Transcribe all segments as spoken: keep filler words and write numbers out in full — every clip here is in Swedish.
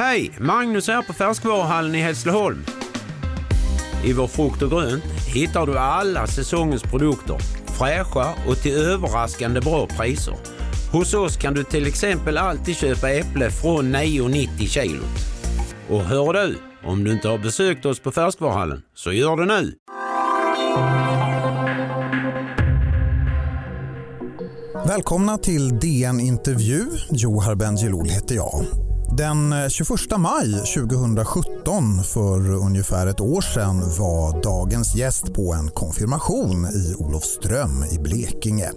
Hej, Magnus här på Färskvaruhallen i Hässleholm. I vår frukt och grönt hittar du alla säsongens produkter, fräscha och till överraskande bra priser. Hos oss kan du till exempel alltid köpa äpple från nio nittio kilo. Och hör du, om du inte har besökt oss på Färskvaruhallen så gör det nu. Välkomna till D N Intervju. Johar Bendjelloul heter jag. Den tjugoförsta maj tjugohundrasjutton, för ungefär ett år sedan, var dagens gäst på en konfirmation i Olofström i Blekinge.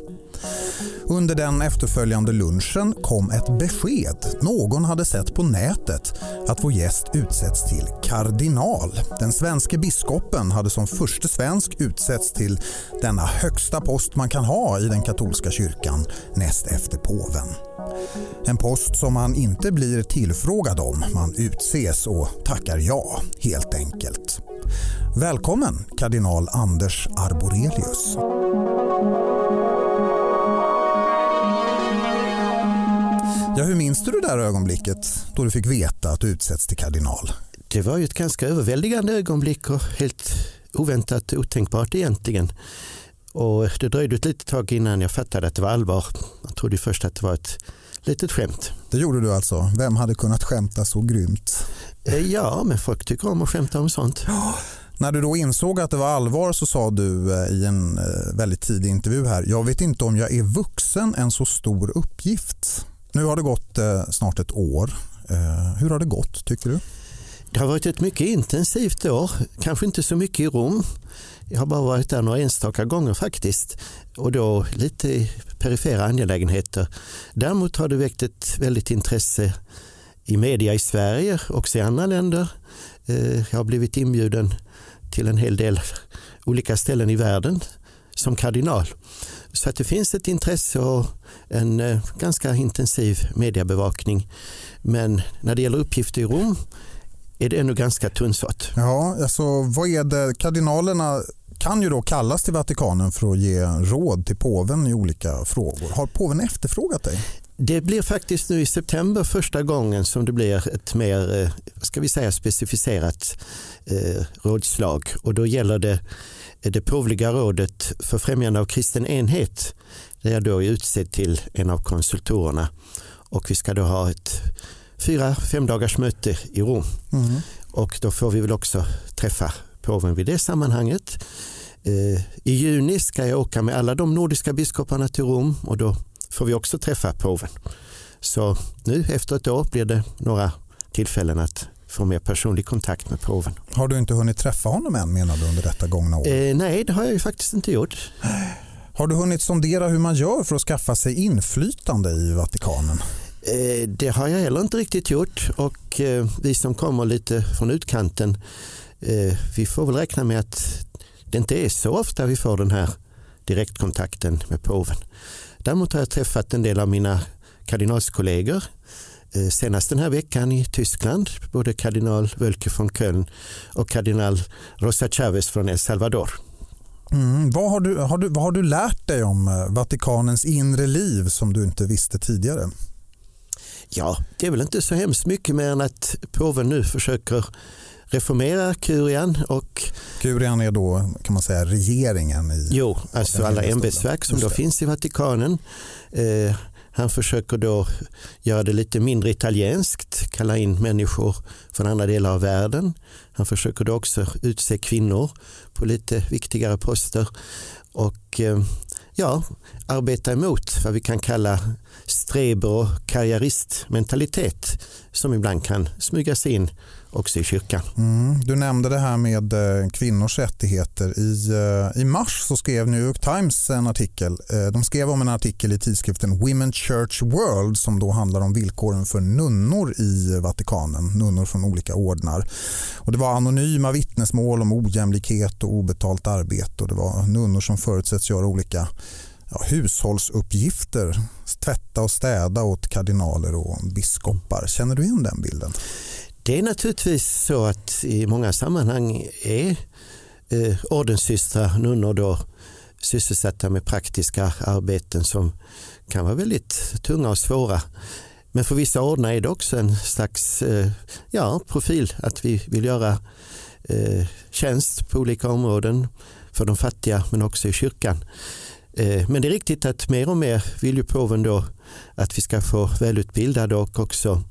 Under den efterföljande lunchen kom ett besked. Någon hade sett på nätet att vår gäst utsätts till kardinal. Den svenska biskopen hade som första svensk utsätts till denna högsta post man kan ha i den katolska kyrkan, näst efter påven. En post som man inte blir tillfrågad om. Man utses och tackar ja, helt enkelt. Välkommen, kardinal Anders Arborelius. Ja, hur minns du det där ögonblicket då du fick veta att du utsätts till kardinal? Det var ju ett ganska överväldigande ögonblick och helt oväntat, otänkbart egentligen. Och det dröjde ett litet tag innan jag fattade att det var allvar. Jag trodde först att det var ett litet skämt. Det gjorde du alltså? Vem hade kunnat skämta så grymt? Ja, men folk tycker om att skämta om sånt. Ja. När du då insåg att det var allvar så sa du i en väldigt tidig intervju här: jag vet inte om jag är vuxen en så stor uppgift. Nu har det gått snart ett år. Hur har det gått, tycker du? Det har varit ett mycket intensivt år. Kanske inte så mycket i Rom. Jag har bara varit där några enstaka gånger faktiskt. Och då lite perifera angelägenheter. Däremot har det väckt ett väldigt intresse i media i Sverige, också i andra länder. Jag har blivit inbjuden till en hel del olika ställen i världen som kardinal. Så att det finns ett intresse och en ganska intensiv mediebevakning. Men när det gäller uppgifter i Rom är det ännu ganska tunnsått. Ja, alltså vad är det? Kardinalerna kan ju då kallas till Vatikanen för att ge råd till påven i olika frågor. Har påven efterfrågat dig? Det blir faktiskt nu i september första gången som det blir ett mer, ska vi säga, specificerat eh, rådslag. Och då gäller det det påvliga rådet för främjande av kristen enhet, där jag då är utsedd till en av konsultorerna. Och vi ska då ha ett fyra, fem dagars möte i Rom. Mm. Och då får vi väl också träffa påven vid det sammanhanget. Eh, I juni ska jag åka med alla de nordiska biskoparna till Rom och då får vi också träffa påven. Så nu efter ett år blir det några tillfällen att få mer personlig kontakt med påven. Har du inte hunnit träffa honom än, menar du, under detta gångna år? Eh, nej, det har jag ju faktiskt inte gjort. Har du hunnit sondera hur man gör för att skaffa sig inflytande i Vatikanen? Eh, det har jag heller inte riktigt gjort, och eh, vi som kommer lite från utkanten, eh, vi får väl räkna med att det inte är så ofta vi får den här direktkontakten med påven. Däremot har jag träffat en del av mina kardinalskollegor. Senast den här veckan i Tyskland, både kardinal Wölke från Köln och kardinal Rosa Chavez från El Salvador. Mm, vad, har du, har du, vad har du lärt dig om Vatikanens inre liv som du inte visste tidigare? Ja, det är väl inte så hemskt mycket mer än att påven nu försöker reformera Kurian. Och Kurian är då, kan man säga, regeringen i... Jo, alltså alla ämbetsverk som då finns i Vatikanen. Eh, Han försöker då göra det lite mindre italienskt, kalla in människor från andra delar av världen. Han försöker då också utse kvinnor på lite viktigare poster och ja, arbeta emot vad vi kan kalla streber- och karriäristmentalitet som ibland kan smygas in också i kyrkan. Mm, du nämnde det här med kvinnors rättigheter. I, i mars så skrev New York Times en artikel. De skrev om en artikel i tidskriften Women Church World som då handlar om villkoren för nunnor i Vatikanen. Nunnor från olika ordnar. Och det var anonyma vittnesmål om ojämlikhet och obetalt arbete. Och det var nunnor som förutsätts göra olika ja, hushållsuppgifter. Tvätta och städa åt kardinaler och biskopar. Känner du in den bilden? Det är naturligtvis så att i många sammanhang är eh, ordenssystrar, nunnor då, sysselsatta med praktiska arbeten som kan vara väldigt tunga och svåra. Men för vissa ordnar är det också en slags eh, ja, profil att vi vill göra eh, tjänst på olika områden för de fattiga men också i kyrkan. Eh, men det är riktigt att mer och mer vill ju påven då att vi ska få välutbildade och också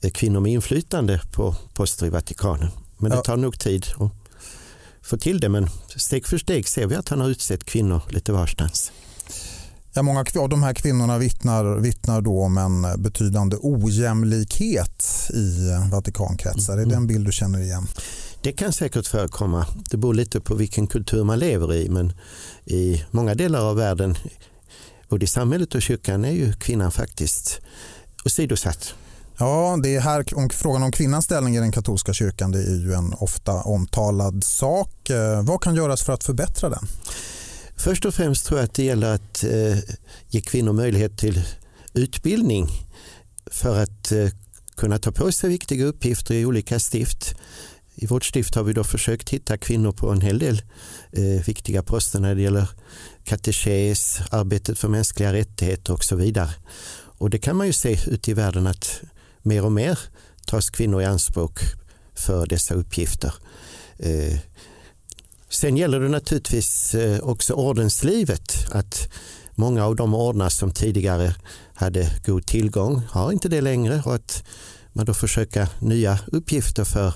eh, kvinnor med inflytande på poster i Vatikanen. Men ja. Det tar nog tid att få till det, men steg för steg ser vi att han har utsett kvinnor lite varstans. Ja, många av de här kvinnorna vittnar, vittnar då om en betydande ojämlikhet i Vatikankretsar. Mm. Är det en bild du känner igen? Det kan säkert förekomma. Det beror lite på vilken kultur man lever i, men i många delar av världen, både i samhället och kyrkan, är ju kvinnan faktiskt åsidosatt. Ja, det är här om, frågan om kvinnans ställning i den katolska kyrkan, det är ju en ofta omtalad sak. Vad kan göras för att förbättra den? Först och främst tror jag att det gäller att eh, ge kvinnor möjlighet till utbildning för att eh, kunna ta på sig viktiga uppgifter i olika stift. I vårt stift har vi då försökt hitta kvinnor på en hel del eh, viktiga poster när det gäller katekes, arbetet för mänskliga rättigheter och så vidare. Och det kan man ju se ute i världen att mer och mer tas kvinnor i anspråk för dessa uppgifter. Eh, Sen gäller det naturligtvis också ordenslivet, att många av de ordnar som tidigare hade god tillgång har inte det längre, och att man då försöker nya uppgifter för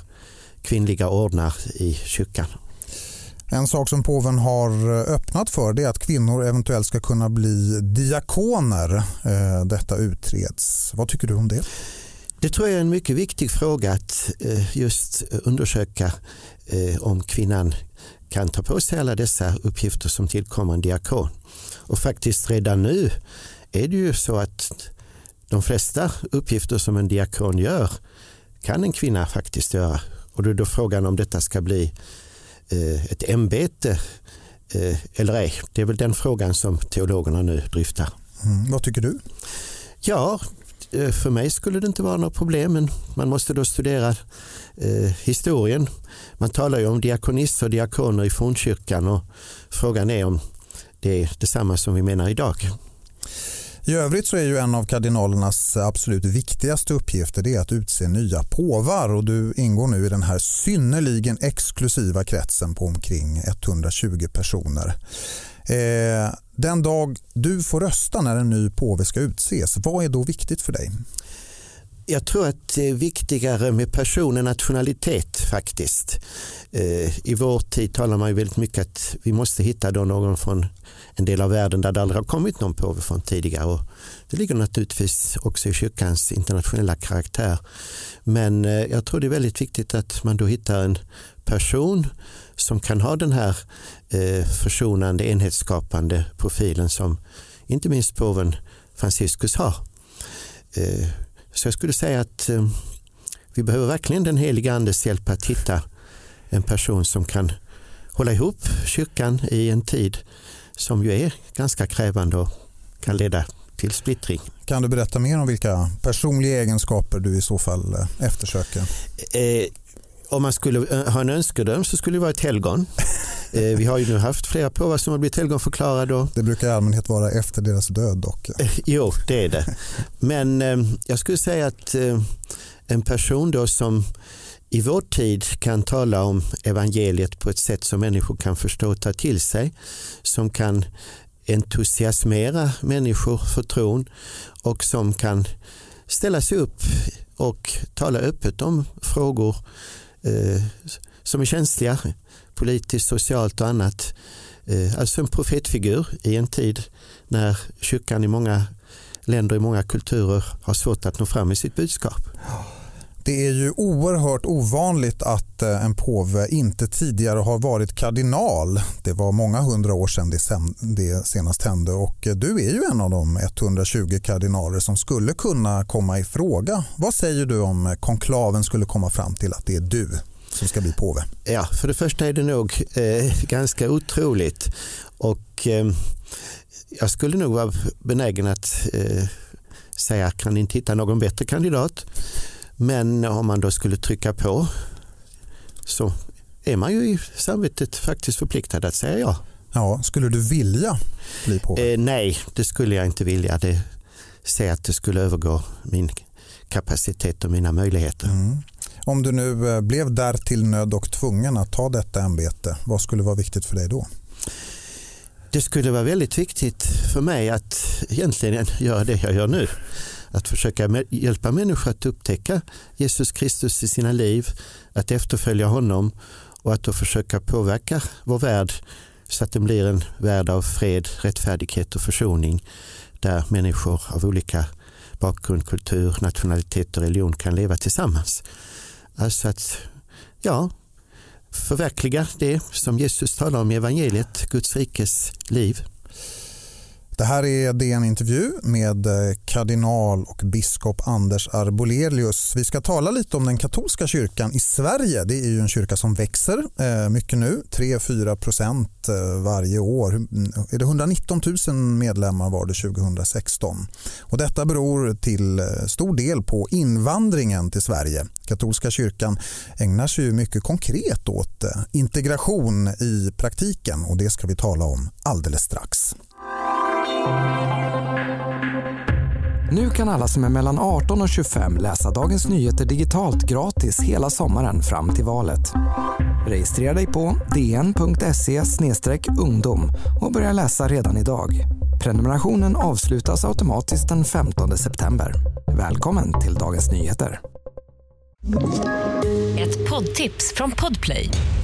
kvinnliga ordnar i kyrkan. En sak som påven har öppnat för, det är att kvinnor eventuellt ska kunna bli diakoner. Detta utreds. Vad tycker du om det? Det tror jag är en mycket viktig fråga att just undersöka, om kvinnan kan ta på sig alla dessa uppgifter som tillkommer en diakon. Och faktiskt redan nu är det ju så att de flesta uppgifter som en diakon gör kan en kvinna faktiskt göra. Och då är då frågan om detta ska bli eh, ett ämbete eh, eller ej. Det är väl den frågan som teologerna nu driftar. Mm, vad tycker du? Ja, för mig skulle det inte vara något problem, men man måste då studera eh, historien. Man talar ju om diakonister och diakoner i fornkyrkan, och frågan är om det är detsamma som vi menar idag. I övrigt så är ju en av kardinalernas absolut viktigaste uppgifter det att utse nya påvar, och du ingår nu i den här synnerligen exklusiva kretsen på omkring hundratjugo personer. Eh, Den dag du får rösta när en ny påve ska utses, vad är då viktigt för dig? Jag tror att det är viktigare med person än nationalitet faktiskt. I vår tid talar man ju väldigt mycket att vi måste hitta då någon från en del av världen där det aldrig har kommit någon påve från tidigare. Och det ligger naturligtvis också i kyrkans internationella karaktär. Men jag tror det är väldigt viktigt att man då hittar en person som kan ha den här eh, försonande, enhetsskapande profilen som inte minst påven Franciscus har. Eh, så jag skulle säga att eh, vi behöver verkligen den heliga andes hjälp att hitta en person som kan hålla ihop kyrkan i en tid som ju är ganska krävande och kan leda till splittring. Kan du berätta mer om vilka personliga egenskaper du i så fall eh, eftersöker? Eh, Om man skulle ha en önskedöm så skulle det vara ett helgon. Vi har ju nu haft flera påvar som har blivit helgonförklarade. Och... Det brukar i allmänhet vara efter deras död dock. Jo, det är det. Men jag skulle säga att en person då som i vår tid kan tala om evangeliet på ett sätt som människor kan förstå och ta till sig, som kan entusiasmera människor för tron och som kan ställa sig upp och tala öppet om frågor som är känsliga, politiskt, socialt och annat. Alltså en profetfigur i en tid när kyrkan i många länder, i många kulturer har svårt att nå fram i sitt budskap. Det är ju oerhört ovanligt att en påve inte tidigare har varit kardinal. Det var många hundra år sedan det senast hände, och du är ju en av de hundratjugo kardinaler som skulle kunna komma i fråga. Vad säger du om konklaven skulle komma fram till att det är du som ska bli påve? Ja, för det första är det nog eh, ganska otroligt, och eh, jag skulle nog vara benägen att eh, säga att kan inte hitta någon bättre kandidat. Men om man då skulle trycka på så är man ju i samvetet faktiskt förpliktad att säga ja. Ja, skulle du vilja bli påve? Eh, nej, det skulle jag inte vilja. Det se att det skulle övergå min kapacitet och mina möjligheter. Mm. Om du nu blev där till nöd och tvungen att ta detta ämbete, vad skulle vara viktigt för dig då? Det skulle vara väldigt viktigt för mig att egentligen göra det jag gör nu. Att försöka hjälpa människor att upptäcka Jesus Kristus i sina liv, att efterfölja honom och att då försöka påverka vår värld så att den blir en värld av fred, rättfärdighet och försoning där människor av olika bakgrund, kultur, nationalitet och religion kan leva tillsammans. Alltså att, ja, förverkliga det som Jesus talar om i evangeliet, Guds rikes liv. Det här är D N-intervju med kardinal och biskop Anders Arborelius. Vi ska tala lite om den katolska kyrkan i Sverige. Det är ju en kyrka som växer mycket nu, tre till fyra procent varje år. Är det etthundranitton tusen medlemmar var det tjugohundrasexton. Och detta beror till stor del på invandringen till Sverige. Katolska kyrkan ägnar sig ju mycket konkret åt integration i praktiken, och det ska vi tala om alldeles strax. Nu kan alla som är mellan arton och tjugofem läsa Dagens Nyheter digitalt gratis hela sommaren fram till valet. Registrera dig på d n punkt s e slash ungdom och börja läsa redan idag. Prenumerationen avslutas automatiskt den femtonde september. Välkommen till Dagens Nyheter. Ett poddtips från Podplay.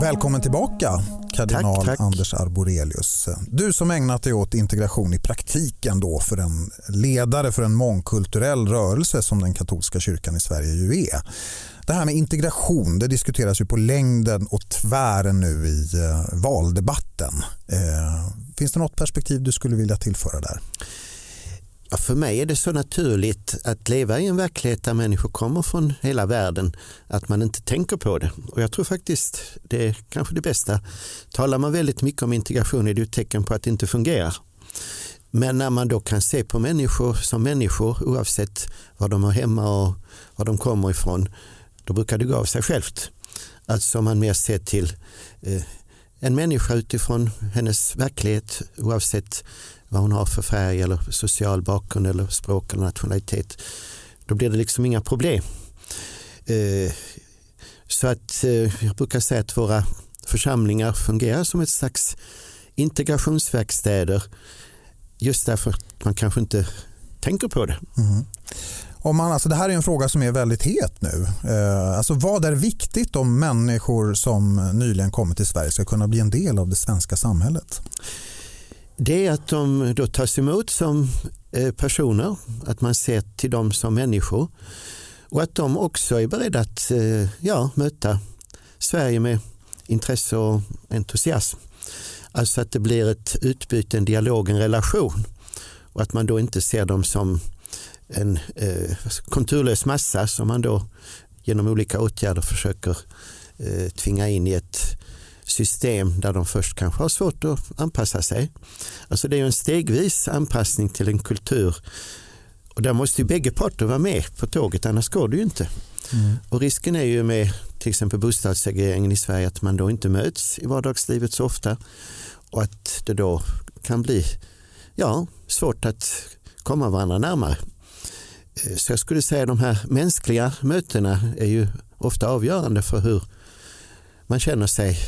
Välkommen tillbaka, kardinal tack, tack. Anders Arborelius. Du som ägnat dig åt integration i praktiken då, för en ledare för en mångkulturell rörelse som den katolska kyrkan i Sverige ju är. Det här med integration, det diskuteras ju på längden och tvären nu i valdebatten. Eh, finns det något perspektiv du skulle vilja tillföra där? Ja, för mig är det så naturligt att leva i en verklighet där människor kommer från hela världen att man inte tänker på det. Och jag tror faktiskt det är kanske det bästa. Talar man väldigt mycket om integration är det ett tecken på att det inte fungerar. Men när man då kan se på människor som människor oavsett var de är hemma och var de kommer ifrån, då brukar det gå av sig självt. Alltså man mer ser till eh, en människa utifrån hennes verklighet oavsett vad hon har för färg eller social bakgrund eller språk eller nationalitet, då blir det liksom inga problem. Eh, så att eh, jag brukar säga att våra församlingar fungerar som ett slags integrationsverkstäder just därför att man kanske inte tänker på det. Mm. Om man, alltså det här är en fråga som är väldigt het nu. Eh, alltså vad är viktigt om människor som nyligen kommit till Sverige ska kunna bli en del av det svenska samhället? Det är att de då tas emot som personer, att man ser till dem som människor och att de också är beredda att ja, möta Sverige med intresse och entusiasm. Alltså att det blir ett utbyte, en dialog, en relation och att man då inte ser dem som en eh, konturlös massa som man då genom olika åtgärder försöker eh, tvinga in i ett system där de först kanske har svårt att anpassa sig. Alltså det är ju en stegvis anpassning till en kultur och där måste ju bägge parter vara med på tåget, annars går det ju inte. Mm. Och risken är ju med till exempel bostadssegregeringen i Sverige att man då inte möts i vardagslivet så ofta och att det då kan bli ja, svårt att komma varandra närmare. Så jag skulle säga att de här mänskliga mötena är ju ofta avgörande för hur man känner sig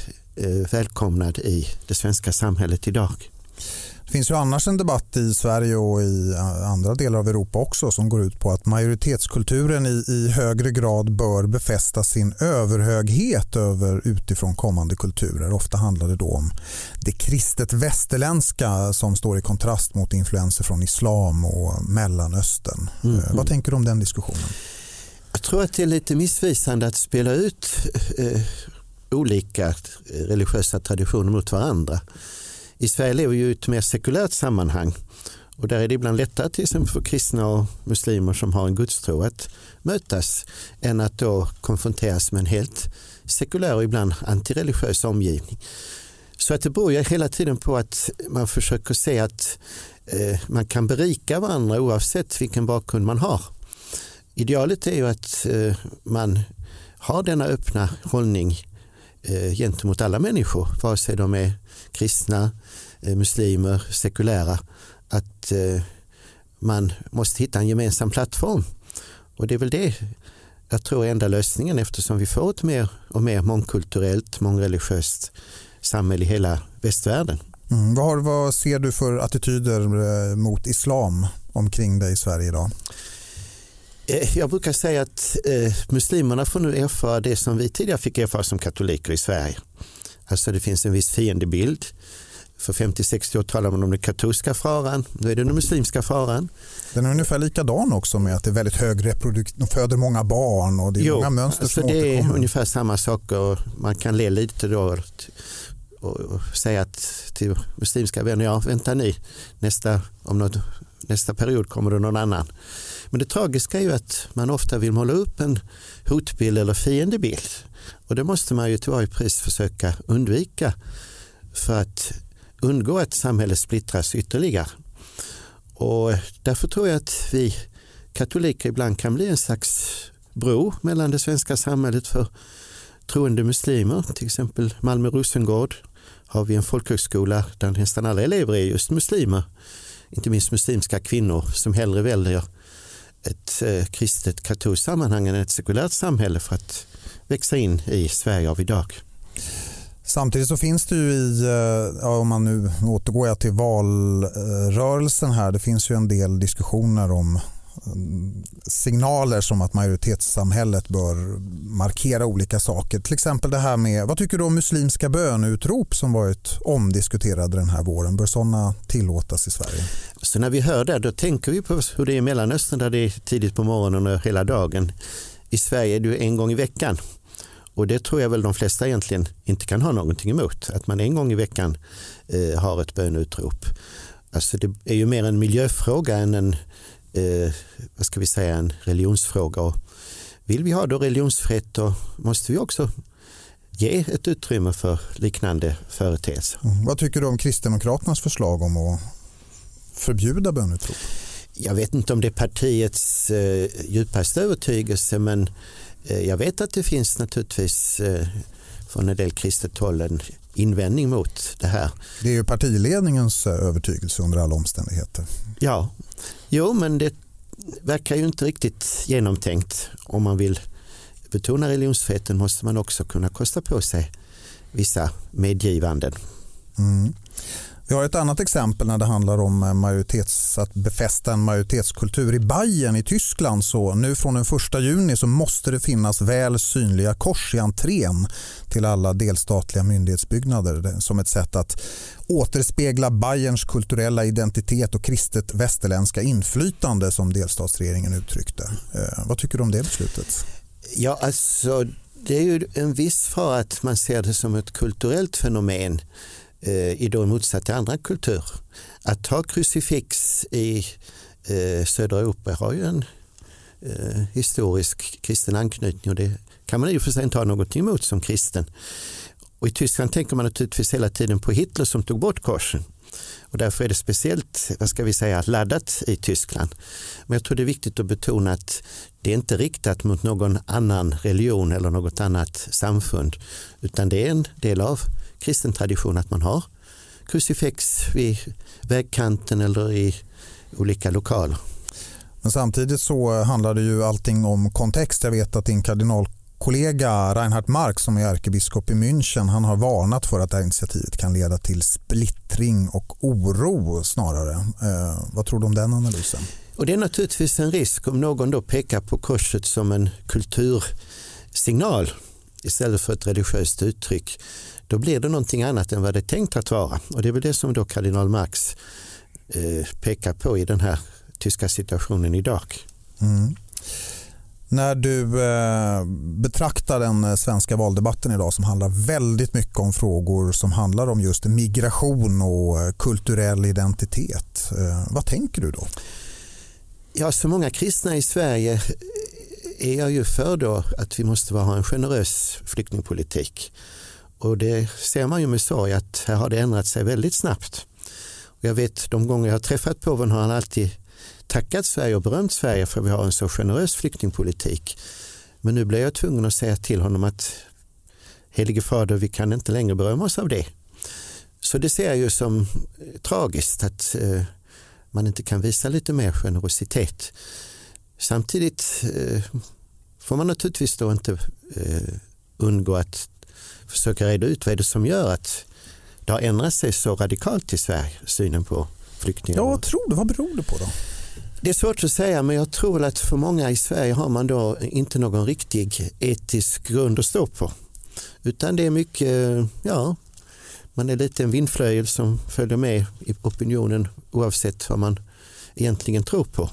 välkomnad i det svenska samhället idag. Det finns ju annars en debatt i Sverige och i andra delar av Europa också som går ut på att majoritetskulturen i, i högre grad bör befästa sin överhöghet över utifrån kommande kulturer. Ofta handlar det då om det kristet västerländska som står i kontrast mot influenser från islam och Mellanöstern. Mm. Vad tänker du om den diskussionen? Jag tror att det är lite missvisande att spela ut eh, olika religiösa traditioner mot varandra. i Sverige lever ju ett mer sekulärt sammanhang. Och där är det ibland lättare till exempel för kristna och muslimer som har en gudstro att mötas än att då konfronteras med en helt sekulär och ibland antireligiös omgivning. Så att det beror ju hela tiden på att man försöker se att eh, man kan berika varandra oavsett vilken bakgrund man har. Idealet är ju att eh, man har denna öppna hållning eh, gentemot alla människor, vare sig de är kristna, eh, muslimer, sekulära. Att eh, man måste hitta en gemensam plattform. Och det är väl det jag tror är enda lösningen, eftersom vi får ett mer och mer mångkulturellt, mångreligiöst samhälle i hela västvärlden. Mm. Vad, har, vad ser du för attityder mot islam omkring dig i Sverige idag? Eh, jag brukar säga att eh, muslimerna får nu erfara det som vi tidigare fick erfara som katoliker i Sverige. Alltså det finns en viss fiendebild. För femtio sextio år talar man om den katolska faran. Nu är det den muslimska faran. Den är ungefär likadan också med att det är väldigt hög reproduktion. De föder många barn och det är jo, många mönster alltså som det är ungefär samma saker. Man kan le lite då och säga att till muslimska vänner, ja vänta ni, nästa, om något, nästa period kommer det någon annan. Men det tragiska är ju att man ofta vill måla upp en hotbild eller fiendebild. Och det måste man ju till varje pris försöka undvika för att undgå att samhället splittras ytterligare. Och därför tror jag att vi katoliker ibland kan bli en slags bro mellan det svenska samhället för troende muslimer. Till exempel Malmö Rosengård har vi en folkhögskola där nästan alla elever är just muslimer. Inte minst muslimska kvinnor som hellre väljer ett eh, kristet katolskt sammanhang än ett sekulärt samhälle för att växa in i Sverige av idag. Samtidigt så finns det ju i, ja, om man nu återgår jag till valrörelsen här, det finns ju en del diskussioner om signaler som att majoritetssamhället bör markera olika saker. Till exempel det här med, vad tycker du om muslimska bönutrop som varit omdiskuterade den här våren? Bör sådana tillåtas i Sverige? Så när vi hör det, då tänker vi på hur det är i Mellanöstern där det är tidigt på morgonen och hela dagen. I Sverige är det ju en gång i veckan. Och det tror jag väl de flesta egentligen inte kan ha någonting emot. Att man en gång i veckan eh, har ett bönutrop. Alltså det är ju mer en miljöfråga än en, eh, vad ska vi säga, en religionsfråga. Och vill vi ha då religionsfrihet då måste vi också ge ett utrymme för liknande företeelser. Mm. Vad tycker du om Kristdemokraternas förslag om att förbjuda bönutrop? Jag vet inte om det är partiets eh, djupaste övertygelse, men jag vet att det finns naturligtvis från en del kristet håll en invändning mot det här. Det är ju partiledningens övertygelse under alla omständigheter. Ja, jo, men det verkar ju inte riktigt genomtänkt. Om man vill betona religionsfriheten måste man också kunna kosta på sig vissa medgivanden. Mm. Vi har ett annat exempel när det handlar om majoritets, att befästa en majoritetskultur. I Bayern i Tyskland så nu från den första juni så måste det finnas väl synliga kors i entrén till alla delstatliga myndighetsbyggnader som ett sätt att återspegla Bayerns kulturella identitet och kristet västerländska inflytande som delstatsregeringen uttryckte. Vad tycker du om det beslutet? Ja, alltså det är ju en viss fara att man ser det som ett kulturellt fenomen. I då motsatt till andra kultur. Att ha krucifix i eh, södra Europa har ju en eh, historisk kristen anknytning och det kan man ju för sig inte ha någonting emot som kristen. Och i Tyskland tänker man naturligtvis hela tiden på Hitler som tog bort korsen. Och därför är det speciellt, vad ska vi säga, laddat i Tyskland. Men jag tror det är viktigt att betona att det är inte riktat mot någon annan religion eller något annat samfund, utan det är en del av kristen tradition att man har krucifix vid vägkanten eller i olika lokaler. Men samtidigt så handlar det ju allting om kontext. Jag vet att din kardinalkollega Reinhard Marx som är ärkebiskop i München, han har varnat för att det här initiativet kan leda till splittring och oro snarare. Eh, vad tror du om den analysen? Och det är naturligtvis en risk om någon då pekar på korset som en kultursignal istället för ett religiöst uttryck. Då blir det någonting annat än vad det är tänkt att vara. Och det är väl det som då kardinal Marx eh, pekar på i den här tyska situationen idag. Mm. När du eh, betraktar den svenska valdebatten idag som handlar väldigt mycket om frågor som handlar om just migration och kulturell identitet. Eh, vad tänker du då? Ja, för många kristna i Sverige är jag ju för då att vi måste ha en generös flyktingpolitik. Och det ser man ju med sorg att här har det ändrat sig väldigt snabbt. Och jag vet de gånger jag har träffat påven har han alltid tackat Sverige och berömt Sverige för att vi har en så generös flyktingpolitik. Men nu blev jag tvungen att säga till honom att Helige Fader, vi kan inte längre berömma oss av det. Så det ser jag ju som tragiskt att eh, man inte kan visa lite mer generositet. Samtidigt eh, får man naturligtvis då inte eh, undgå att försöka reda ut vad det som gör att det har ändrat sig så radikalt i Sverige, synen på flyktingar. Ja, jag tror det. Vad beror det på då? Det är svårt att säga, men jag tror att för många i Sverige har man då inte någon riktig etisk grund att stå på. Utan det är mycket, ja, man är lite en vindflöjel som följer med i opinionen oavsett vad man egentligen tror på.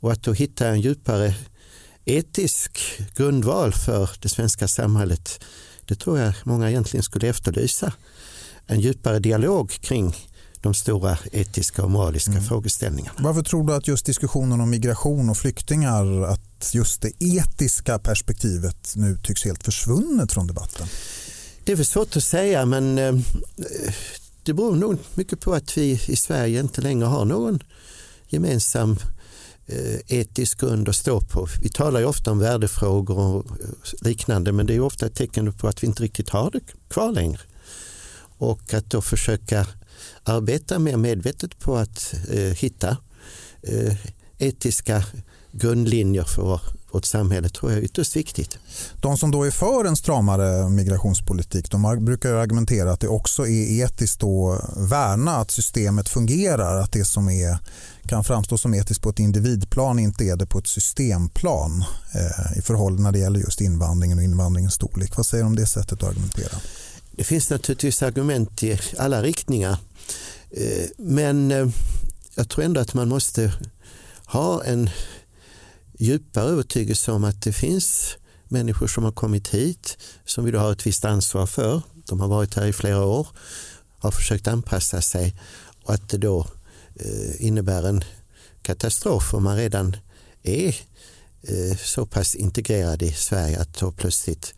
Och att då hitta en djupare etisk grundval för det svenska samhället, det tror jag många egentligen skulle efterlysa. En djupare dialog kring de stora etiska och moraliska mm. frågeställningarna. Varför tror du att just diskussionen om migration och flyktingar, att just det etiska perspektivet nu tycks helt försvunnet från debatten? Det är väl svårt att säga, men eh, det beror nog mycket på att vi i Sverige inte längre har någon gemensam eh, etisk grund att stå på. Vi talar ju ofta om värdefrågor och liknande, men det är ju ofta ett tecken på att vi inte riktigt har det kvar längre. Och att då försöka arbeta mer medvetet på att eh, hitta eh, etiska grundlinjer för vårt samhälle tror jag är ytterst viktigt. De som då är för en stramare migrationspolitik, de brukar ju argumentera att det också är etiskt att värna att systemet fungerar, att det som är, kan framstå som etiskt på ett individplan inte är det på ett systemplan eh, i förhållande när det gäller just invandringen och invandringens storlek. Vad säger du om det sättet att argumentera? Det finns naturligtvis argument i alla riktningar, men jag tror ändå att man måste ha en djupare övertygelse om att det finns människor som har kommit hit som vi då har ett visst ansvar för. De har varit här i flera år, har försökt anpassa sig och att det då innebär en katastrof om man redan är så pass integrerad i Sverige att då plötsligt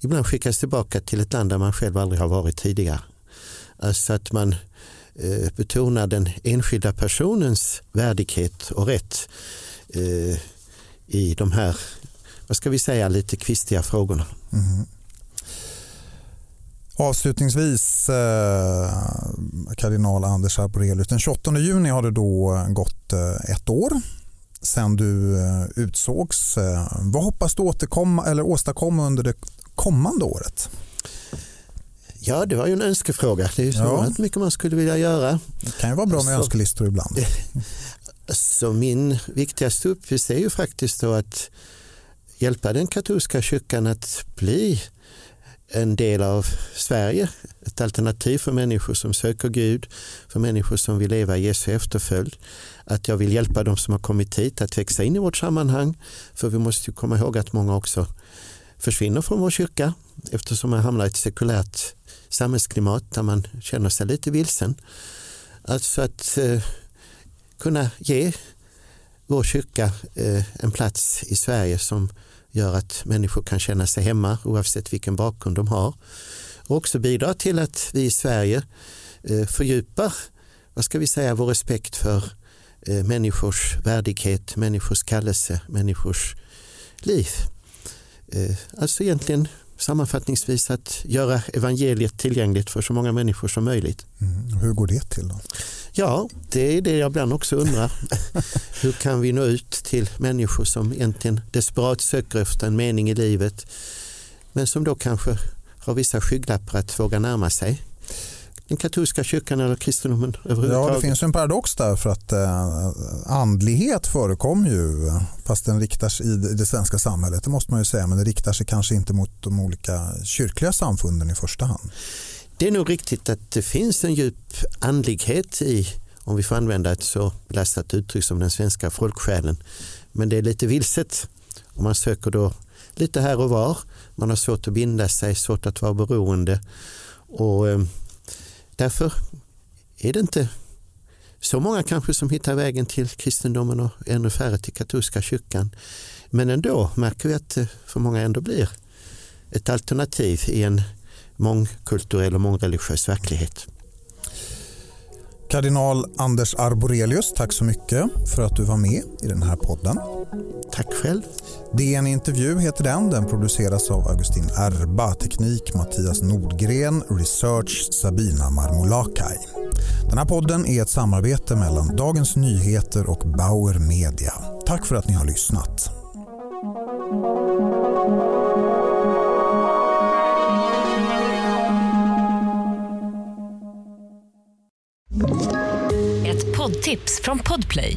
ibland skickas tillbaka till ett land där man själv aldrig har varit tidigare. Alltså att man eh, betonar den enskilda personens värdighet och rätt eh, i de här, vad ska vi säga, lite kvistiga frågorna. Mm. Avslutningsvis, eh, kardinal Anders Arborelius, den tjugoåttonde juni har det då gått eh, ett år sedan du eh, utsågs. Eh, vad hoppas du återkomma eller åstadkomma under det kommande året? Ja, det var ju en önskefråga. Det är ju så ja. mycket man skulle vilja göra. Det kan ju vara bra med alltså, önskelistor ibland. Så min viktigaste uppgift är ju faktiskt då att hjälpa den katolska kyrkan att bli en del av Sverige. Ett alternativ för människor som söker Gud, för människor som vill leva i Jesu efterföljd. Att jag vill hjälpa de som har kommit hit att växa in i vårt sammanhang. För vi måste ju komma ihåg att många också försvinner från vår kyrka eftersom man hamnar i ett sekulärt samhällsklimat där man känner sig lite vilsen. Alltså att eh, kunna ge vår kyrka eh, en plats i Sverige som gör att människor kan känna sig hemma oavsett vilken bakgrund de har. Och också bidra till att vi i Sverige eh, fördjupar, vad ska vi säga, vår respekt för eh, människors värdighet, människors kallelse, människors liv. Alltså egentligen sammanfattningsvis att göra evangeliet tillgängligt för så många människor som möjligt. Mm. Hur går det till då? Ja, det är det jag ibland också undrar. Hur kan vi nå ut till människor som egentligen desperat söker efter en mening i livet men som då kanske har vissa skygglappar att våga närma sig? Den katolska kyrkan eller kristendomen överhuvudtaget. Ja, det finns ju en paradox där för att eh, andlighet förekommer ju fast den riktar sig i det svenska samhället, det måste man ju säga, men det riktar sig kanske inte mot de olika kyrkliga samfunden i första hand. Det är nog riktigt att det finns en djup andlighet i, om vi får använda ett så belastat uttryck som den svenska folksjälen, men det är lite vilset och man söker då lite här och var. Man har svårt att binda sig, svårt att vara beroende, och eh, därför är det inte så många kanske som hittar vägen till kristendomen och ännu färre till katolska kyrkan. Men ändå märker vi att för många ändå blir ett alternativ i en mångkulturell och mångreligiös verklighet. Kardinal Anders Arborelius, tack så mycket för att du var med i den här podden. Tack själv. D N Intervju heter den. Den produceras av Augustin Arba, teknik Mattias Nordgren, research Sabina Marmolakaj. Den här podden är ett samarbete mellan Dagens Nyheter och Bauer Media. Tack för att ni har lyssnat. Ett poddtips från Podplay.